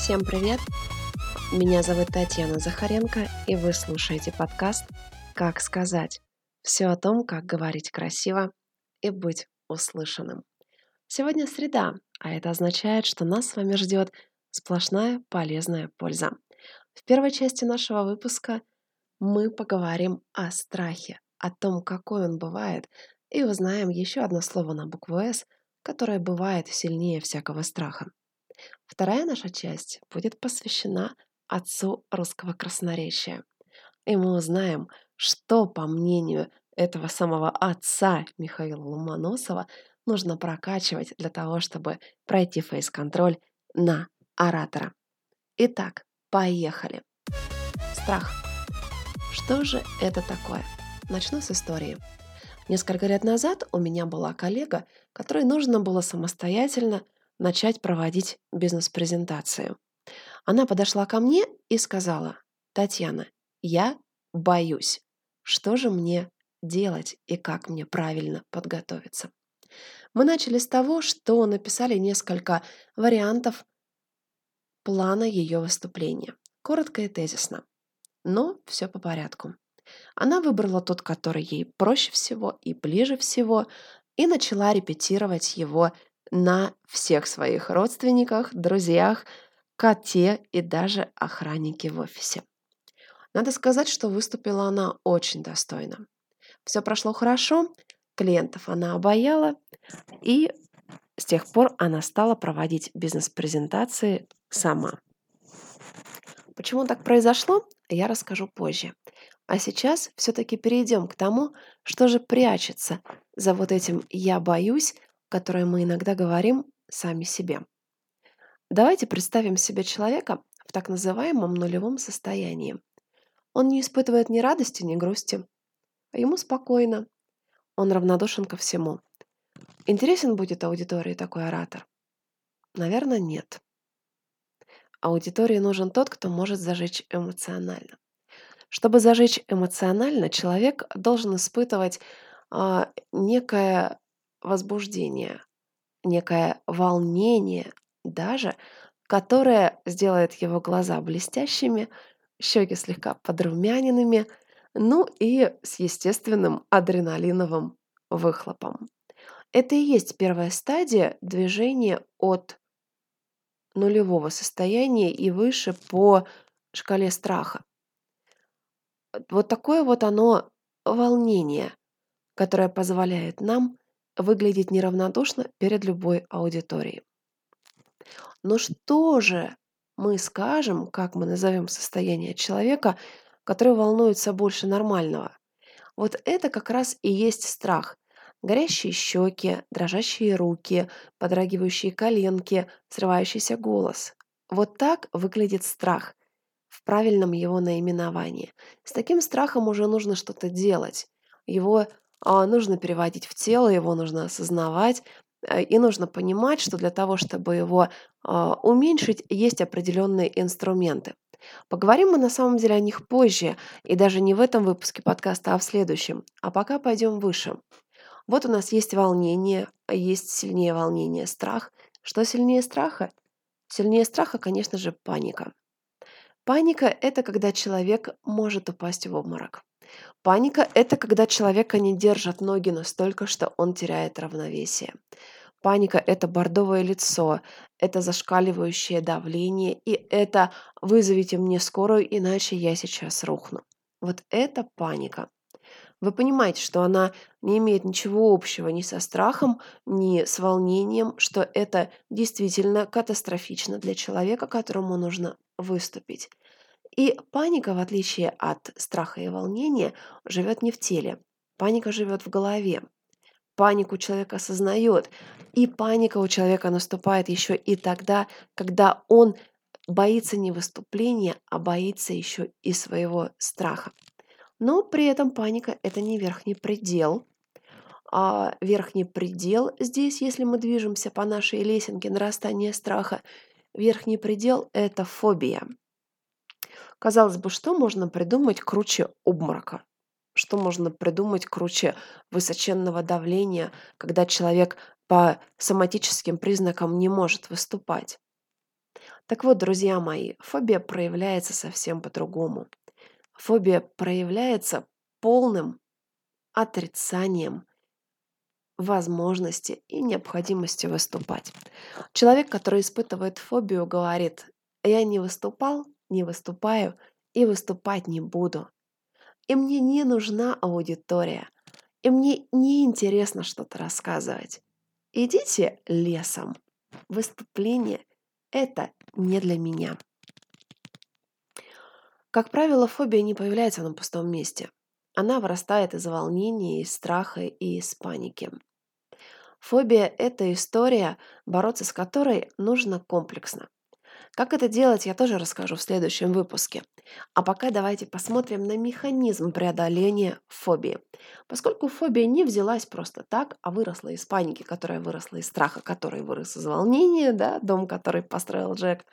Всем привет! Меня зовут Татьяна Захаренко, и вы слушаете подкаст «Как сказать?». Все о том, как говорить красиво и быть услышанным. Сегодня среда, а это означает, что нас с вами ждет сплошная полезная польза. В первой части нашего выпуска мы поговорим о страхе, о том, какой он бывает, и узнаем еще одно слово на букву «С», которое бывает сильнее всякого страха. Вторая наша часть будет посвящена отцу русского красноречия. И мы узнаем, что, по мнению этого самого отца Михаила Ломоносова, нужно прокачивать для того, чтобы пройти фейс-контроль на оратора. Итак, поехали! Страх. Что же это такое? Начну с истории. Несколько лет назад у меня была коллега, которой нужно было самостоятельно начать проводить бизнес-презентацию. Она подошла ко мне и сказала: «Татьяна, я боюсь. Что же мне делать и как мне правильно подготовиться?» Мы начали с того, что написали несколько вариантов плана ее выступления. Коротко и тезисно, но все по порядку. Она выбрала тот, который ей проще всего и ближе всего, и начала репетировать его на всех своих родственниках, друзьях, коте и даже охраннике в офисе. Надо сказать, что выступила она очень достойно. Все прошло хорошо, клиентов она обаяла, и с тех пор она стала проводить бизнес-презентации сама. Почему так произошло, я расскажу позже. А сейчас все-таки перейдем к тому, что же прячется за вот этим «я боюсь», которое мы иногда говорим сами себе. Давайте представим себе человека в так называемом нулевом состоянии. Он не испытывает ни радости, ни грусти. Ему спокойно. Он равнодушен ко всему. Интересен будет аудитории такой оратор? Наверное, нет. Аудитории нужен тот, кто может зажечь эмоционально. Чтобы зажечь эмоционально, человек должен испытывать некое возбуждение, некое волнение даже, которое сделает его глаза блестящими, щеки слегка подрумяненными, ну и с естественным адреналиновым выхлопом. Это и есть первая стадия движения от нулевого состояния и выше по шкале страха. Вот такое вот оно волнение, которое позволяет нам выглядеть неравнодушно перед любой аудиторией. Но что же мы скажем, как мы назовем состояние человека, который волнуется больше нормального? Вот это как раз и есть страх. Горящие щеки, дрожащие руки, подрагивающие коленки, срывающийся голос. Вот так выглядит страх в правильном его наименовании. С таким страхом уже нужно что-то делать. Его нужно переводить в тело, его нужно осознавать, и нужно понимать, что для того, чтобы его уменьшить, есть определенные инструменты. Поговорим мы на самом деле о них позже, и даже не в этом выпуске подкаста, а в следующем. А пока пойдем выше. Вот у нас есть волнение, есть сильнее волнение, страх. Что сильнее страха? Сильнее страха, конечно же, паника. Паника – это когда человек может упасть в обморок. Паника – это когда человека не держат ноги настолько, что он теряет равновесие. Паника – это бордовое лицо, это зашкаливающее давление, и это «вызовите мне скорую, иначе я сейчас рухну». Вот это паника. Вы понимаете, что она не имеет ничего общего ни со страхом, ни с волнением, что это действительно катастрофично для человека, которому нужно выступить. И паника, в отличие от страха и волнения, живет не в теле. Паника живет в голове. Панику человек осознает. И паника у человека наступает еще и тогда, когда он боится не выступления, а боится еще и своего страха. Но при этом паника – это не верхний предел. А верхний предел здесь, если мы движемся по нашей лесенке нарастания страха, верхний предел – это фобия. Казалось бы, что можно придумать круче обморока? Что можно придумать круче высоченного давления, когда человек по соматическим признакам не может выступать? Так вот, друзья мои, фобия проявляется совсем по-другому. Фобия проявляется полным отрицанием возможности и необходимости выступать. Человек, который испытывает фобию, говорит: «Я не выступал, не выступаю и выступать не буду. И мне не нужна аудитория, и мне не интересно что-то рассказывать. Идите лесом. Выступление – это не для меня». Как правило, фобия не появляется на пустом месте. Она вырастает из волнения, из страха и из паники. Фобия – это история, бороться с которой нужно комплексно. Как это делать, я тоже расскажу в следующем выпуске. А пока давайте посмотрим на механизм преодоления фобии. Поскольку фобия не взялась просто так, а выросла из паники, которая выросла из страха, который вырос из волнения, да, дом, который построил Джек,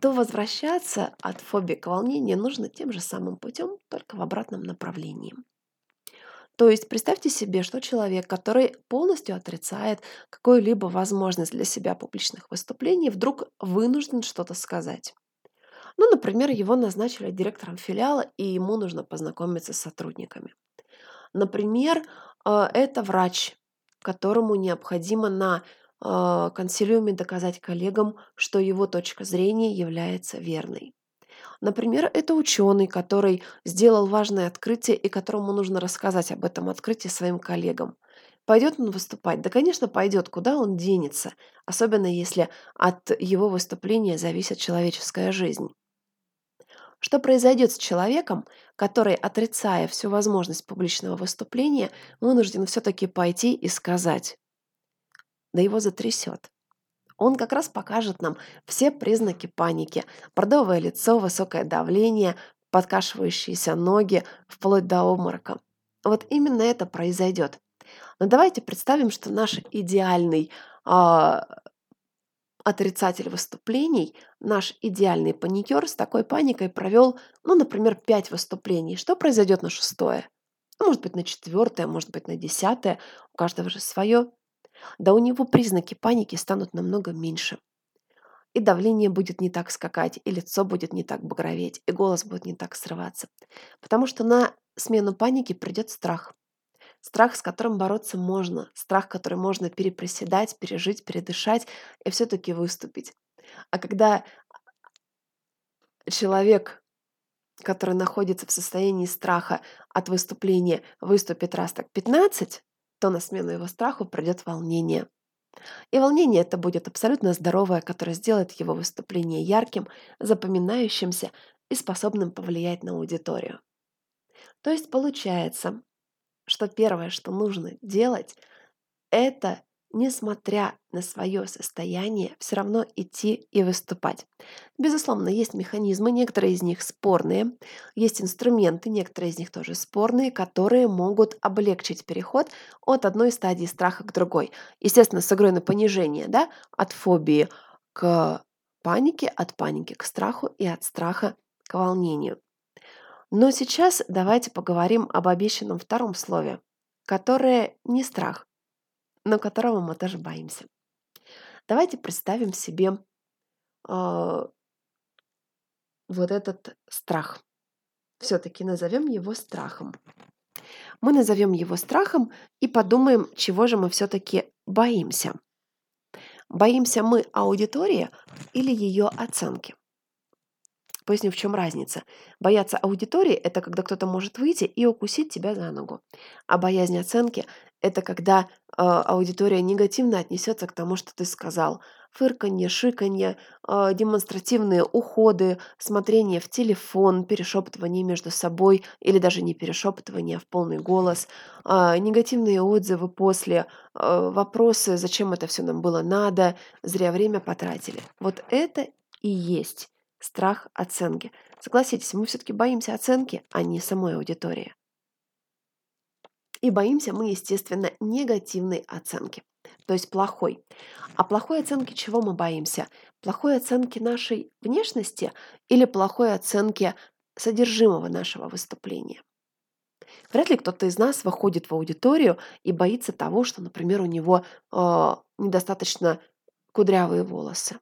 то возвращаться от фобии к волнению нужно тем же самым путем, только в обратном направлении. То есть представьте себе, что человек, который полностью отрицает какую-либо возможность для себя публичных выступлений, вдруг вынужден что-то сказать. Ну, например, его назначили директором филиала, и ему нужно познакомиться с сотрудниками. Например, это врач, которому необходимо на консилиуме доказать коллегам, что его точка зрения является верной. Например, это ученый, который сделал важное открытие и которому нужно рассказать об этом открытии своим коллегам. Пойдет он выступать? Да, конечно, пойдет. Куда он денется? Особенно если от его выступления зависит человеческая жизнь. Что произойдет с человеком, который, отрицая всю возможность публичного выступления, вынужден все-таки пойти и сказать? Да его затрясет. Он как раз покажет нам все признаки паники: бордовое лицо, высокое давление, подкашивающиеся ноги, вплоть до обморока. Вот именно это произойдет. Но давайте представим, что наш идеальный отрицатель выступлений, наш идеальный паникер с такой паникой провел, например, 5 выступлений. Что произойдет на 6? Может быть, на 4, может быть, на 10. У каждого же свое. Да у него признаки паники станут намного меньше. И давление будет не так скакать, и лицо будет не так багроветь, и голос будет не так срываться. Потому что на смену паники придет страх. Страх, с которым бороться можно. Страх, который можно переприседать, пережить, передышать и все-таки выступить. А когда человек, который находится в состоянии страха от выступления, выступит раз так 15, то на смену его страху придет волнение. И волнение это будет абсолютно здоровое, которое сделает его выступление ярким, запоминающимся и способным повлиять на аудиторию. То есть получается, что первое, что нужно делать, это, несмотря на свое состояние, все равно идти и выступать. Безусловно, есть механизмы, некоторые из них спорные, есть инструменты, некоторые из них тоже спорные, которые могут облегчить переход от одной стадии страха к другой. Естественно, с игрой на понижение, да, от фобии к панике, от паники к страху и от страха к волнению. Но сейчас давайте поговорим об обещанном втором слове, которое не страх, но которого мы тоже боимся. Давайте представим себе вот этот страх. Все-таки назовем его страхом. Мы назовем его страхом и подумаем, чего же мы все-таки боимся. Боимся мы аудитории или ее оценки? Поясню, в чем разница. Бояться аудитории – это когда кто-то может выйти и укусить тебя за ногу. А боязнь оценки – это когда аудитория негативно отнесется к тому, что ты сказал. Фырканье, шиканье, демонстративные уходы, смотрение в телефон, перешептывание между собой или даже не перешептывание, а в полный голос, негативные отзывы после, вопросы, зачем это все нам было надо, зря время потратили. Вот это и есть страх оценки. Согласитесь, мы все-таки боимся оценки, а не самой аудитории. И боимся мы, естественно, негативной оценки, то есть плохой. А плохой оценки чего мы боимся? Плохой оценки нашей внешности или плохой оценки содержимого нашего выступления? Вряд ли кто-то из нас выходит в аудиторию и боится того, что, например, у него недостаточно кудрявые волосы.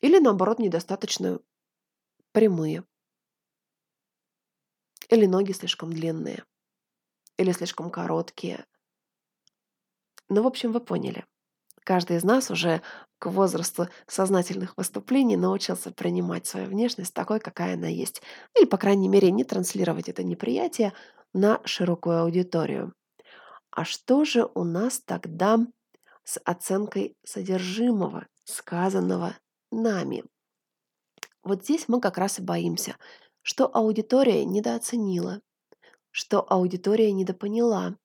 Или, наоборот, недостаточно прямые. Или ноги слишком длинные. Или слишком короткие. Ну, в общем, вы поняли. Каждый из нас уже к возрасту сознательных выступлений научился принимать свою внешность такой, какая она есть. Или, по крайней мере, не транслировать это неприятие на широкую аудиторию. А что же у нас тогда с оценкой содержимого, сказанного нами? Вот здесь мы как раз и боимся, что аудитория недооценила, что аудитория недопоняла,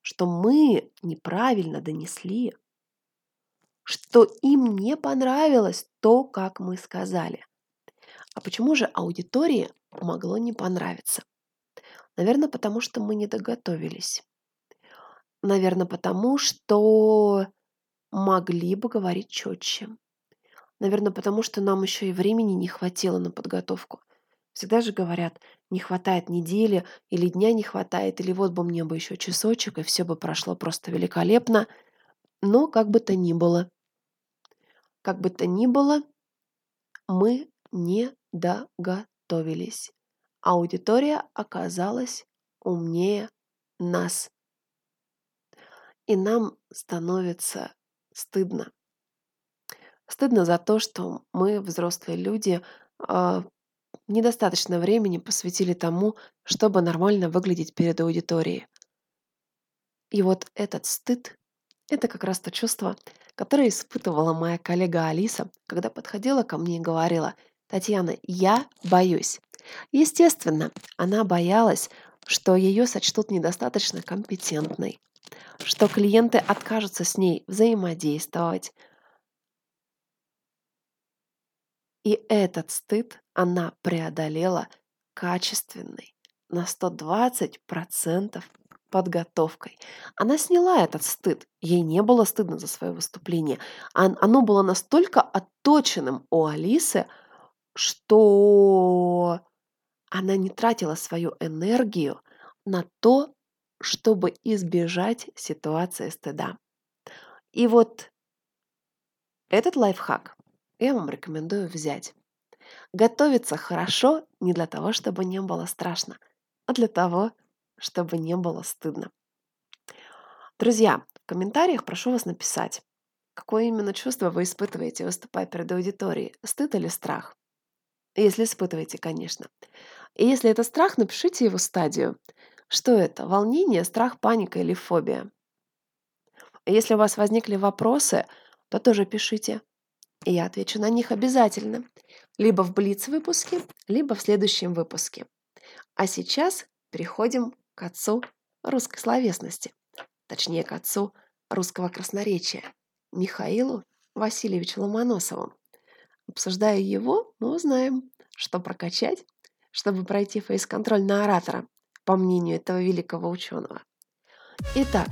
что мы неправильно донесли, что им не понравилось то, как мы сказали. А почему же аудитории могло не понравиться? Наверное, потому что мы не доготовились. Наверное, потому что могли бы говорить четче. Наверное, потому что нам еще и времени не хватило на подготовку. Всегда же говорят, не хватает недели, или дня не хватает, или вот бы мне бы еще часочек, и все бы прошло просто великолепно. Но как бы то ни было, мы не доготовились. Аудитория оказалась умнее нас. И нам становится стыдно. Стыдно за то, что мы, взрослые люди, недостаточно времени посвятили тому, чтобы нормально выглядеть перед аудиторией. И вот этот стыд — это как раз то чувство, которое испытывала моя коллега Алиса, когда подходила ко мне и говорила: «Татьяна, я боюсь». Естественно, она боялась, что ее сочтут недостаточно компетентной, что клиенты откажутся с ней взаимодействовать. И этот стыд она преодолела качественной, на 120% подготовкой. Она сняла этот стыд. Ей не было стыдно за свое выступление. Оно было настолько отточенным у Алисы, что она не тратила свою энергию на то, чтобы избежать ситуации стыда. И вот этот лайфхак я вам рекомендую взять. Готовиться хорошо не для того, чтобы не было страшно, а для того, чтобы не было стыдно. Друзья, в комментариях прошу вас написать, какое именно чувство вы испытываете, выступая перед аудиторией, стыд или страх? Если испытываете, конечно. И если это страх, напишите его стадию. Что это? Волнение, страх, паника или фобия? Если у вас возникли вопросы, то тоже пишите. И я отвечу на них обязательно. Либо в блиц-выпуске, либо в следующем выпуске. А сейчас переходим к отцу русской словесности. Точнее, к отцу русского красноречия. Михаилу Васильевичу Ломоносову. Обсуждая его, мы узнаем, что прокачать, чтобы пройти фейс-контроль на оратора, по мнению этого великого ученого. Итак,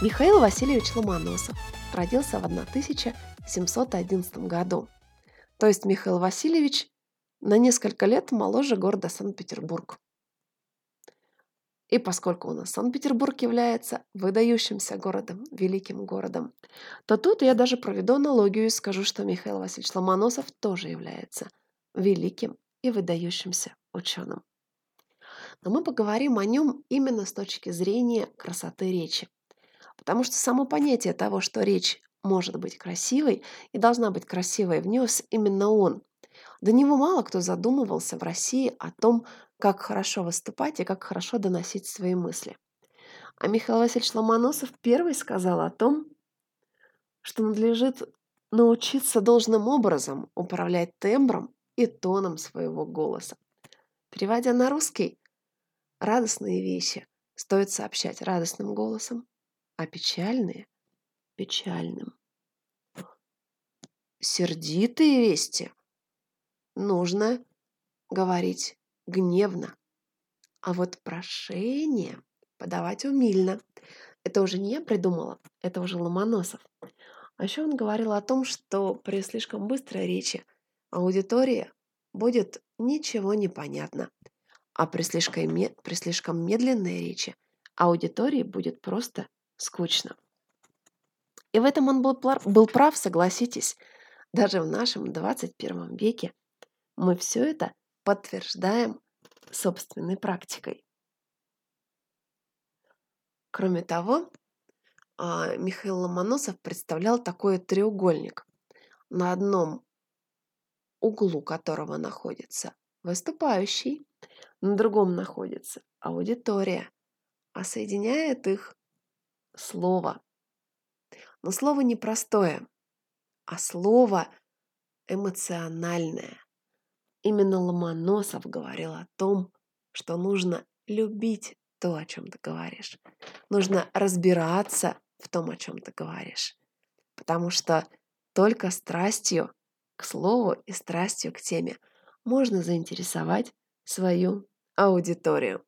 Михаил Васильевич Ломоносов родился в 1711 году. То есть Михаил Васильевич на несколько лет моложе города Санкт-Петербург. И поскольку у нас Санкт-Петербург является выдающимся городом, великим городом, то тут я даже проведу аналогию и скажу, что Михаил Васильевич Ломоносов тоже является великим и выдающимся ученым. Но мы поговорим о нем именно с точки зрения красоты речи. Потому что само понятие того, что речь может быть красивой и должна быть красивой, внес именно он. До него мало кто задумывался в России о том, как хорошо выступать и как хорошо доносить свои мысли. А Михаил Васильевич Ломоносов первый сказал о том, что надлежит научиться должным образом управлять тембром и тоном своего голоса. Переводя на русский, радостные вещи стоит сообщать радостным голосом, а печальные — печальным. Сердитые вести нужно говорить гневно, а вот прошение подавать умильно. Это уже не я придумала, это уже Ломоносов. А еще он говорил о том, что при слишком быстрой речи аудитория будет ничего не понятно, а при слишком медленной речи аудитории будет просто скучно. И в этом он был прав, согласитесь. Даже в нашем 21 веке мы все это подтверждаем собственной практикой. Кроме того, Михаил Ломоносов представлял такой треугольник, на одном углу которого находится выступающий, на другом находится аудитория, а соединяет их слово. Но слово непростое, а слово эмоциональное. Именно Ломоносов говорил о том, что нужно любить то, о чем ты говоришь. Нужно разбираться в том, о чем ты говоришь. Потому что только страстью к слову и страстью к теме можно заинтересовать свою аудиторию.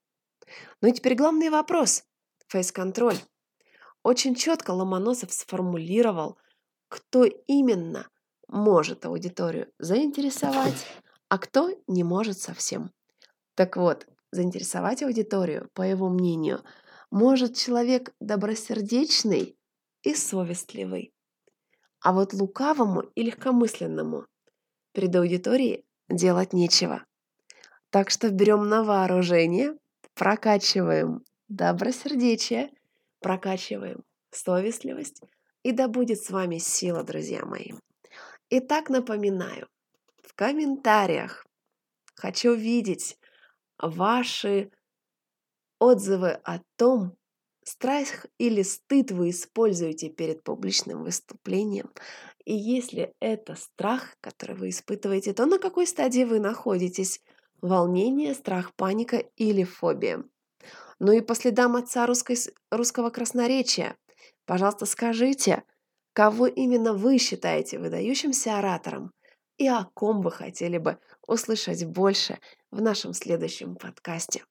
Ну и теперь главный вопрос. Фейс-контроль. Очень четко Ломоносов сформулировал, кто именно может аудиторию заинтересовать, а кто не может совсем. Так вот, заинтересовать аудиторию, по его мнению, может человек добросердечный и совестливый. А вот лукавому и легкомысленному перед аудиторией делать нечего. Так что берем на вооружение, прокачиваем добросердечие, прокачиваем совестливость, и да будет с вами сила, друзья мои. Итак, напоминаю, в комментариях хочу видеть ваши отзывы о том, страх или стыд вы используете перед публичным выступлением. И если это страх, который вы испытываете, то на какой стадии вы находитесь? Волнение, страх, паника или фобия? Ну и по следам отца русского красноречия, пожалуйста, скажите, кого именно вы считаете выдающимся оратором и о ком вы хотели бы услышать больше в нашем следующем подкасте.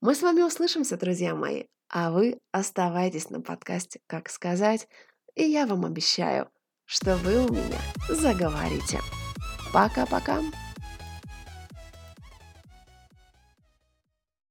Мы с вами услышимся, друзья мои, а вы оставайтесь на подкасте «Как сказать», и я вам обещаю, что вы у меня заговорите. Пока-пока!